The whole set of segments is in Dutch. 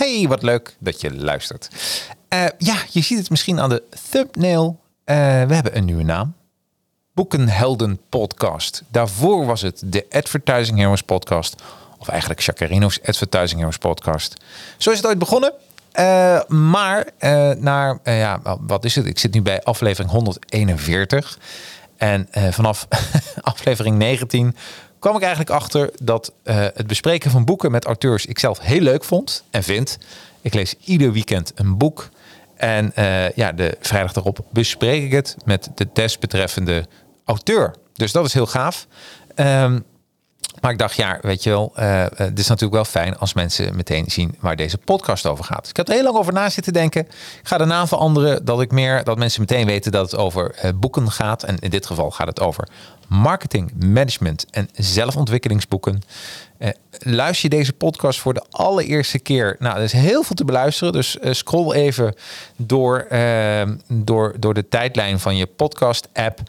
Hey, wat leuk dat je luistert. Ja, je ziet het misschien aan de thumbnail. We hebben een nieuwe naam. Boekenhelden Podcast. Daarvoor was het de Advertising Heroes Podcast. Of eigenlijk Chacarino's Advertising Heroes Podcast. Zo is het ooit begonnen. Wat is het? Ik zit nu bij aflevering 141. En vanaf aflevering 19... kwam ik eigenlijk achter dat het bespreken van boeken met auteurs ik zelf heel leuk vond en vind. Ik lees ieder weekend een boek. En de vrijdag daarop bespreek ik het met de desbetreffende auteur. Dus dat is heel gaaf. Maar ik dacht, ja, weet je wel, het is natuurlijk wel fijn als mensen meteen zien waar deze podcast over gaat. Dus ik heb er heel lang over na zitten denken. Ik ga de naam veranderen, dat mensen meteen weten dat het over boeken gaat. En in dit geval gaat het over marketing, management en zelfontwikkelingsboeken. Luister je deze podcast voor de allereerste keer? Nou, er is heel veel te beluisteren. Dus scroll even door de tijdlijn van je podcast-app.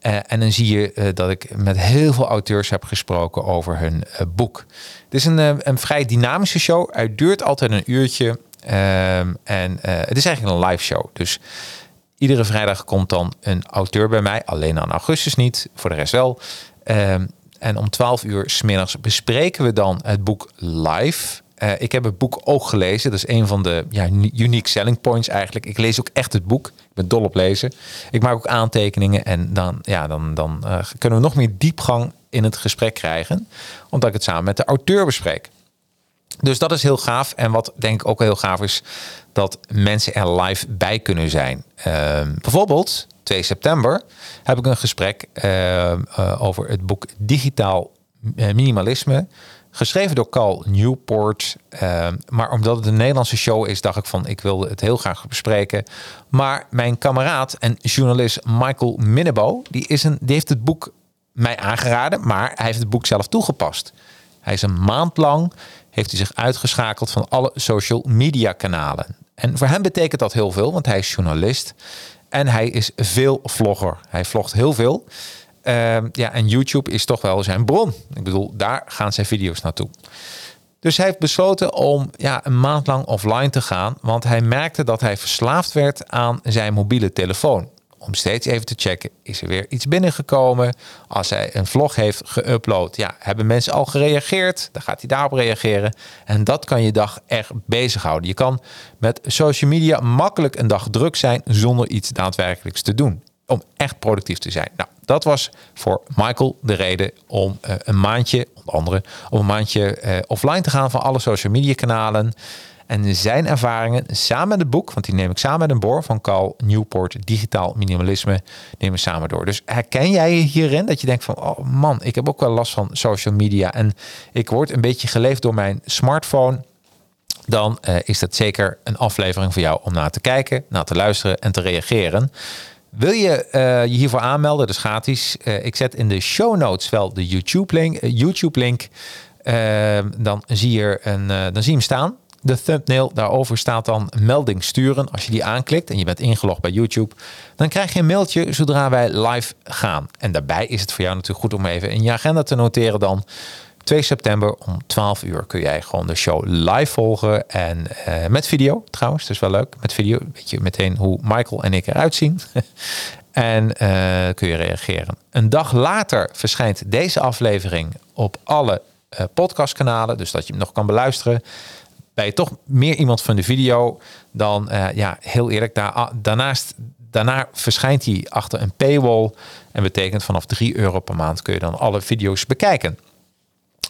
En dan zie je dat ik met heel veel auteurs heb gesproken over hun boek. Het is een vrij dynamische show. Het duurt altijd een uurtje. Het is eigenlijk een live show. Dus iedere vrijdag komt dan een auteur bij mij. Alleen aan augustus niet, voor de rest wel. En om 12 uur 's middags bespreken we dan het boek live. Ik heb het boek ook gelezen. Dat is een van de unique selling points eigenlijk. Ik lees ook echt het boek. Ik ben dol op lezen. Ik maak ook aantekeningen. En dan kunnen we nog meer diepgang in het gesprek krijgen. Omdat ik het samen met de auteur bespreek. Dus dat is heel gaaf. En wat denk ik ook heel gaaf is, dat mensen er live bij kunnen zijn. Bijvoorbeeld 2 september heb ik een gesprek over het boek Digitaal Minimalisme. Geschreven door Cal Newport. Maar omdat het een Nederlandse show is, dacht ik van, ik wilde het heel graag bespreken. Maar mijn kameraad en journalist Michael Minnebo, die heeft het boek mij aangeraden, maar hij heeft het boek zelf toegepast. Hij is een maand lang, heeft hij zich uitgeschakeld van alle social media kanalen. En voor hem betekent dat heel veel, want hij is journalist. En hij is veel vlogger. Hij vlogt heel veel. En YouTube is toch wel zijn bron. Ik bedoel, daar gaan zijn video's naartoe. Dus hij heeft besloten om een maand lang offline te gaan. Want hij merkte dat hij verslaafd werd aan zijn mobiele telefoon. Om steeds even te checken, is er weer iets binnengekomen? Als hij een vlog heeft geüpload, hebben mensen al gereageerd? Dan gaat hij daarop reageren. En dat kan je dag echt bezighouden. Je kan met social media makkelijk een dag druk zijn zonder iets daadwerkelijks te doen. Om echt productief te zijn. Nou, dat was voor Michael de reden om een maandje offline te gaan van alle social media kanalen. En zijn ervaringen samen met het boek, want die neem ik samen met een boor van Cal Newport, Digitaal Minimalisme, nemen we samen door. Dus herken jij je hierin dat je denkt van, oh man, ik heb ook wel last van social media en ik word een beetje geleefd door mijn smartphone. Dan is dat zeker een aflevering voor jou om naar te kijken, naar te luisteren en te reageren. Wil je je hiervoor aanmelden? Dat is gratis. Ik zet in de show notes wel de YouTube link. Dan zie je hem staan. De thumbnail, daarover staat dan melding sturen. Als je die aanklikt en je bent ingelogd bij YouTube, dan krijg je een mailtje zodra wij live gaan. En daarbij is het voor jou natuurlijk goed om even in je agenda te noteren dan. 2 september om 12 uur kun jij gewoon de show live volgen. En met video trouwens, dat is wel leuk. Met video weet je meteen hoe Michael en ik eruit zien. En kun je reageren. Een dag later verschijnt deze aflevering op alle podcastkanalen. Dus dat je hem nog kan beluisteren. Ben je toch meer iemand van de video dan, heel eerlijk, daarna verschijnt hij achter een paywall. En betekent vanaf €3 per maand kun je dan alle video's bekijken.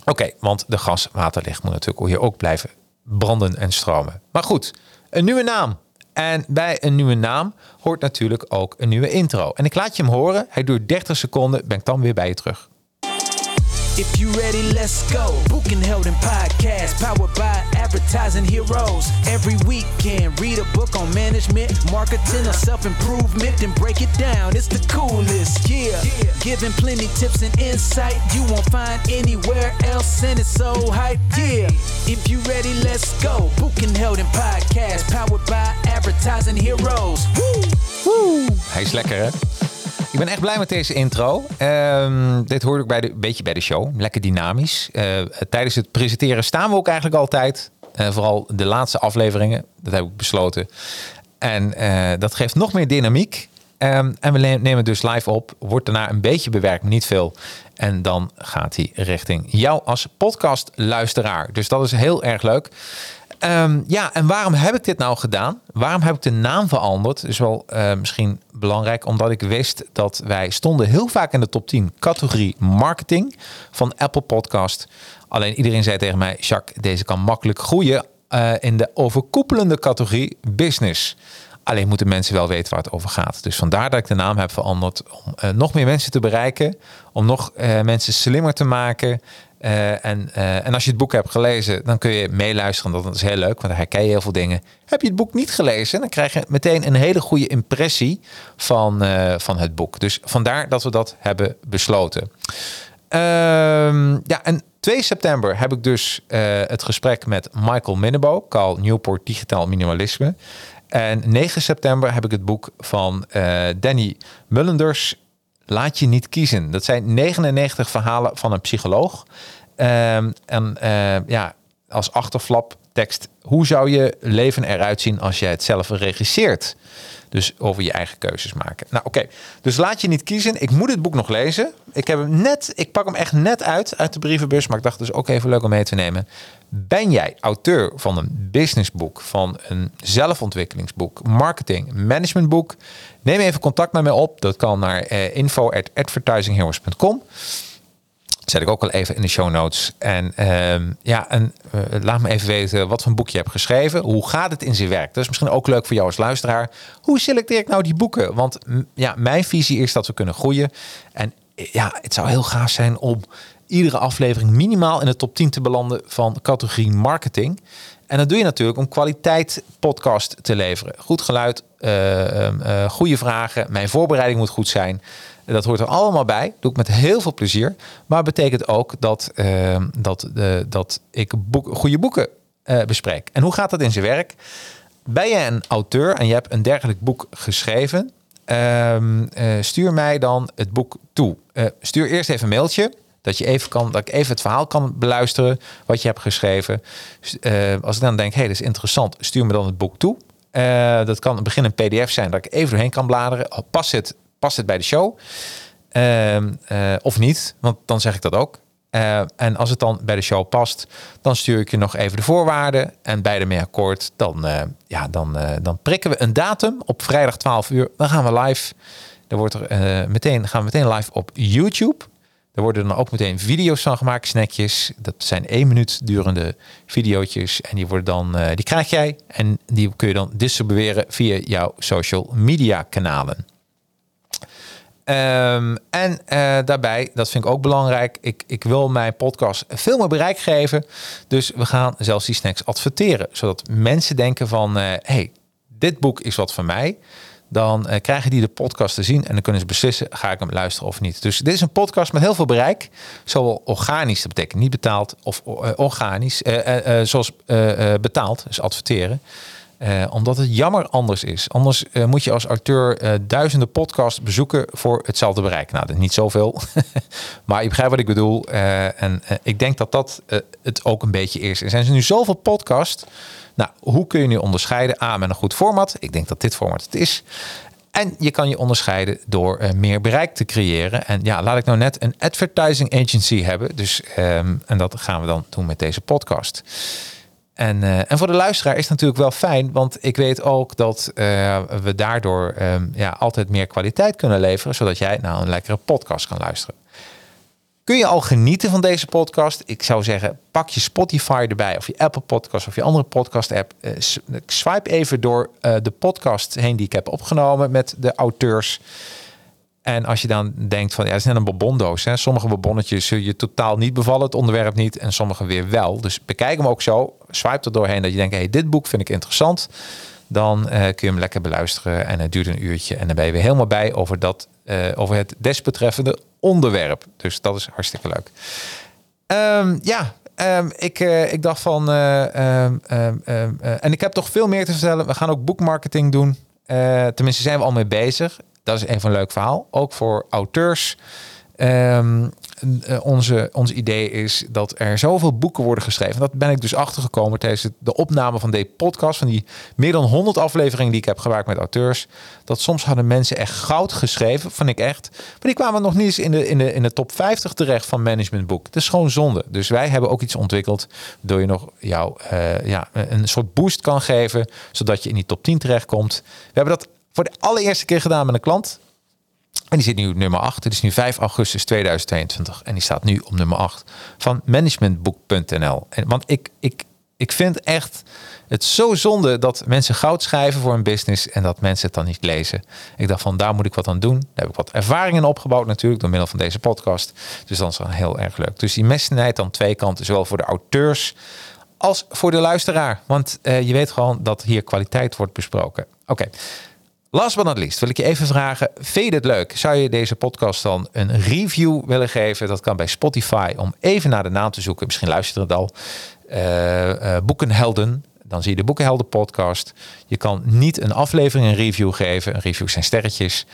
Oké, want de gas-waterlicht moet natuurlijk hier ook blijven branden en stromen. Maar goed, een nieuwe naam. En bij een nieuwe naam hoort natuurlijk ook een nieuwe intro. En ik laat je hem horen. Hij duurt 30 seconden. Ben ik dan weer bij je terug. If you ready, let's go. Boekenhelden Podcast, powered by Advertising Heroes. Every weekend, read a book on management, marketing, or self-improvement, then break it down. It's the coolest, Giving plenty tips and insight you won't find anywhere else, and it's so hype, If you ready, let's go. Boekenhelden Podcast, powered by Advertising Heroes. Woo! Woo! Hij is lekker, hè? Ik ben echt blij met deze intro. Dit hoorde ik een beetje bij de show. Lekker dynamisch. Tijdens het presenteren staan we ook eigenlijk altijd. Vooral de laatste afleveringen. Dat heb ik besloten. En dat geeft nog meer dynamiek. En we nemen het dus live op. Wordt daarna een beetje bewerkt, niet veel. En dan gaat hij richting jou als podcastluisteraar. Dus dat is heel erg leuk. En waarom heb ik dit nou gedaan? Waarom heb ik de naam veranderd? Is wel misschien belangrijk, omdat ik wist dat wij stonden heel vaak in de top 10 categorie marketing van Apple Podcast. Alleen iedereen zei tegen mij, Jacques, deze kan makkelijk groeien in de overkoepelende categorie business. Alleen moeten mensen wel weten waar het over gaat. Dus vandaar dat ik de naam heb veranderd om nog meer mensen te bereiken. Om nog mensen slimmer te maken. En als je het boek hebt gelezen, dan kun je meeluisteren. Dat is heel leuk, want dan herken je heel veel dingen. Heb je het boek niet gelezen, dan krijg je meteen een hele goede impressie van het boek. Dus vandaar dat we dat hebben besloten. En 2 september heb ik dus het gesprek met Michael Minnebo, Cal Newport, Digitaal Minimalisme. En 9 september heb ik het boek van Danny Mullenders, Laat je niet kiezen. Dat zijn 99 verhalen van een psycholoog. Als achterflaptekst, hoe zou je leven eruit zien als jij het zelf regisseert? Dus over je eigen keuzes maken. Nou, oké. Dus Laat je niet kiezen. Ik moet het boek nog lezen. Ik pak hem echt net uit de brievenbus. Maar ik dacht dus ook even leuk om mee te nemen. Ben jij auteur van een businessboek, van een zelfontwikkelingsboek, marketing, managementboek? Neem even contact met mij op. Dat kan naar info@advertisingheroes.com. Dat zet ik ook al even in de show notes. En laat me even weten wat voor een boek je hebt geschreven. Hoe gaat het in zijn werk? Dat is misschien ook leuk voor jou als luisteraar. Hoe selecteer ik nou die boeken? Want mijn visie is dat we kunnen groeien. En het zou heel gaaf zijn om iedere aflevering minimaal in de top 10 te belanden van de categorie marketing. En dat doe je natuurlijk om kwaliteit podcast te leveren. Goed geluid, goede vragen. Mijn voorbereiding moet goed zijn. Dat hoort er allemaal bij. Doe ik met heel veel plezier. Maar betekent ook dat ik goede boeken bespreek. En hoe gaat dat in zijn werk? Ben jij een auteur en je hebt een dergelijk boek geschreven? Stuur mij dan het boek toe. Stuur eerst even een mailtje. Dat ik even het verhaal kan beluisteren wat je hebt geschreven. Als ik dan denk, hey, dat is interessant, stuur me dan het boek toe. Dat kan in het begin een pdf zijn, dat ik even doorheen kan bladeren. Oh, past het bij de show? Of niet, want dan zeg ik dat ook. En als het dan bij de show past, dan stuur ik je nog even de voorwaarden. En bij de mee akkoord, dan prikken we een datum op vrijdag 12 uur. Dan gaan we live. Gaan we meteen live op YouTube. Er worden dan ook meteen video's van gemaakt, snackjes. Dat zijn 1 minuut durende video's. En die worden dan, die krijg jij. En die kun je dan distribueren via jouw social media kanalen. Daarbij, dat vind ik ook belangrijk. Ik wil mijn podcast veel meer bereik geven. Dus we gaan zelfs die snacks adverteren. Zodat mensen denken van, hey, dit boek is wat voor mij. Dan krijgen die de podcast te zien en dan kunnen ze beslissen, ga ik hem luisteren of niet. Dus dit is een podcast met heel veel bereik. Zowel organisch, dat betekent niet betaald, of organisch, betaald, dus adverteren. Omdat het jammer anders is. Anders moet je als auteur duizenden podcasts bezoeken voor hetzelfde bereik. Nou, dat is niet zoveel. Maar je begrijpt wat ik bedoel. Ik denk dat het ook een beetje is. Er zijn nu zoveel podcasts. Nou, hoe kun je nu onderscheiden? Met een goed format. Ik denk dat dit format het is. En je kan je onderscheiden door meer bereik te creëren. En laat ik nou net een advertising agency hebben. Dus, en dat gaan we dan doen met deze podcast. En voor de luisteraar is het natuurlijk wel fijn, want ik weet ook dat we daardoor altijd meer kwaliteit kunnen leveren, zodat jij nou een lekkere podcast kan luisteren. Kun je al genieten van deze podcast? Ik zou zeggen, pak je Spotify erbij, of je Apple Podcast, of je andere podcast app. Swipe even door de podcast heen die ik heb opgenomen met de auteurs. En als je dan denkt van, het is net een bonbondoos. Hè? Sommige bonbonnetjes zul je totaal niet bevallen, het onderwerp niet. En sommige weer wel. Dus bekijk hem ook zo. Swipe er doorheen dat je denkt, hey, dit boek vind ik interessant. Dan kun je hem lekker beluisteren. En het duurt een uurtje. En dan ben je weer helemaal bij over het desbetreffende onderwerp. Dus dat is hartstikke leuk. Ik dacht van... en ik heb toch veel meer te vertellen. We gaan ook boekmarketing doen. Tenminste zijn we al mee bezig. Dat is even een leuk verhaal. Ook voor auteurs. Ons idee is dat er zoveel boeken worden geschreven. Dat ben ik dus achtergekomen tijdens de opname van deze podcast. Van die meer dan 100 afleveringen die ik heb gemaakt met auteurs. Dat soms hadden mensen echt goud geschreven. Vond ik echt. Maar die kwamen nog niet eens in de top 50 terecht van managementboek. Dat is gewoon zonde. Dus wij hebben ook iets ontwikkeld. Waardoor je nog een soort boost kan geven. Zodat je in die top 10 terechtkomt. We hebben dat voor de allereerste keer gedaan met een klant. En die zit nu op nummer 8. Het is nu 5 augustus 2022. En die staat nu op nummer 8 van managementboek.nl. Want ik vind echt het zo zonde dat mensen goud schrijven voor een business en dat mensen het dan niet lezen. Ik dacht van, daar moet ik wat aan doen. Daar heb ik wat ervaringen opgebouwd natuurlijk door middel van deze podcast. Dus dat is dan heel erg leuk. Dus die mes snijdt aan twee kanten, zowel voor de auteurs als voor de luisteraar. Want je weet gewoon dat hier kwaliteit wordt besproken. Oké. Last but not least wil ik je even vragen, vind je dit leuk? Zou je deze podcast dan een review willen geven? Dat kan bij Spotify, om even naar de naam te zoeken. Misschien luister je het al. Boekenhelden. Dan zie je de Boekenhelden podcast. Je kan niet een aflevering een review geven. Een review zijn sterretjes.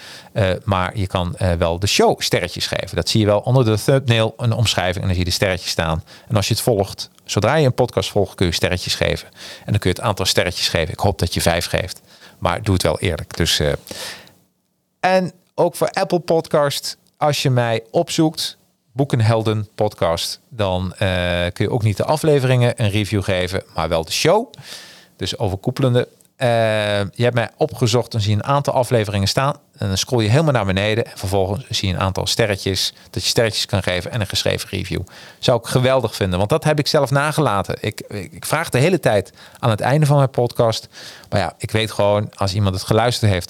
Maar je kan wel de show sterretjes geven. Dat zie je wel onder de thumbnail, een omschrijving. En dan zie je de sterretjes staan. En als je het volgt, zodra je een podcast volgt, kun je sterretjes geven. En dan kun je het aantal sterretjes geven. Ik hoop dat je 5 geeft. Maar doe het wel eerlijk. Dus, en ook voor Apple Podcast. Als je mij opzoekt, Boekenhelden Podcast, dan kun je ook niet de afleveringen een review geven, maar wel de show. Dus overkoepelende. Je hebt mij opgezocht, dan zie je een aantal afleveringen staan. En dan scroll je helemaal naar beneden. En vervolgens zie je een aantal sterretjes. Dat je sterretjes kan geven en een geschreven review. Zou ik geweldig vinden, want dat heb ik zelf nagelaten. Ik vraag de hele tijd aan het einde van mijn podcast. Maar ja, ik weet gewoon, als iemand het geluisterd heeft,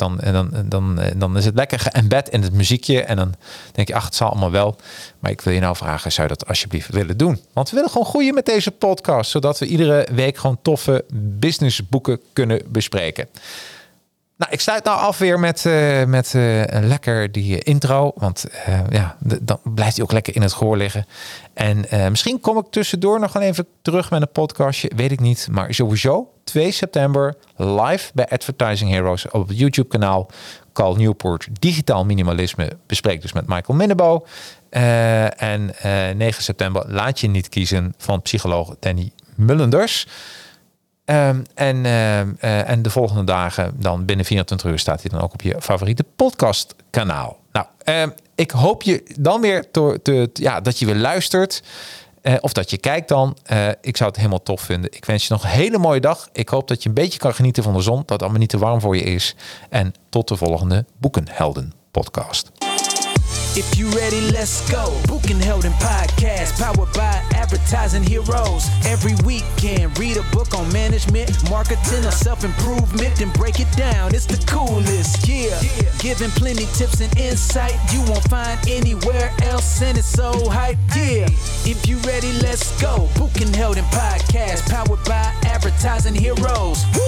dan is het lekker geëmbed in het muziekje. En dan denk je, het zal allemaal wel. Maar ik wil je nou vragen, zou je dat alsjeblieft willen doen? Want we willen gewoon groeien met deze podcast. Zodat we iedere week gewoon toffe businessboeken kunnen bespreken. Nou, ik sluit nou af weer met lekker die intro. Want dan blijft hij ook lekker in het gehoor liggen. En misschien kom ik tussendoor nog even terug met een podcastje. Weet ik niet. Maar sowieso 2 september live bij Advertising Heroes op het YouTube kanaal. Cal Newport, Digitaal Minimalisme. Bespreek dus met Michael Minnebo. En 9 september Laat je niet kiezen van psycholoog Danny Mullenders. En de volgende dagen, dan binnen 24 uur, staat hij dan ook op je favoriete podcastkanaal. Nou, ik hoop je dan weer dat je weer luistert. Of dat je kijkt dan. Ik zou het helemaal tof vinden. Ik wens je nog een hele mooie dag. Ik hoop dat je een beetje kan genieten van de zon. Dat het allemaal niet te warm voor je is. En tot de volgende Boekenhelden podcast. If you ready, let's go. Boekenhelden Podcast, powered by Advertising Heroes. Every weekend, read a book on management, marketing, or self-improvement, then break it down. It's the coolest, yeah. Giving plenty tips and insight you won't find anywhere else, and it's so hype, yeah. If you ready, let's go. Boekenhelden Podcast, powered by Advertising Heroes.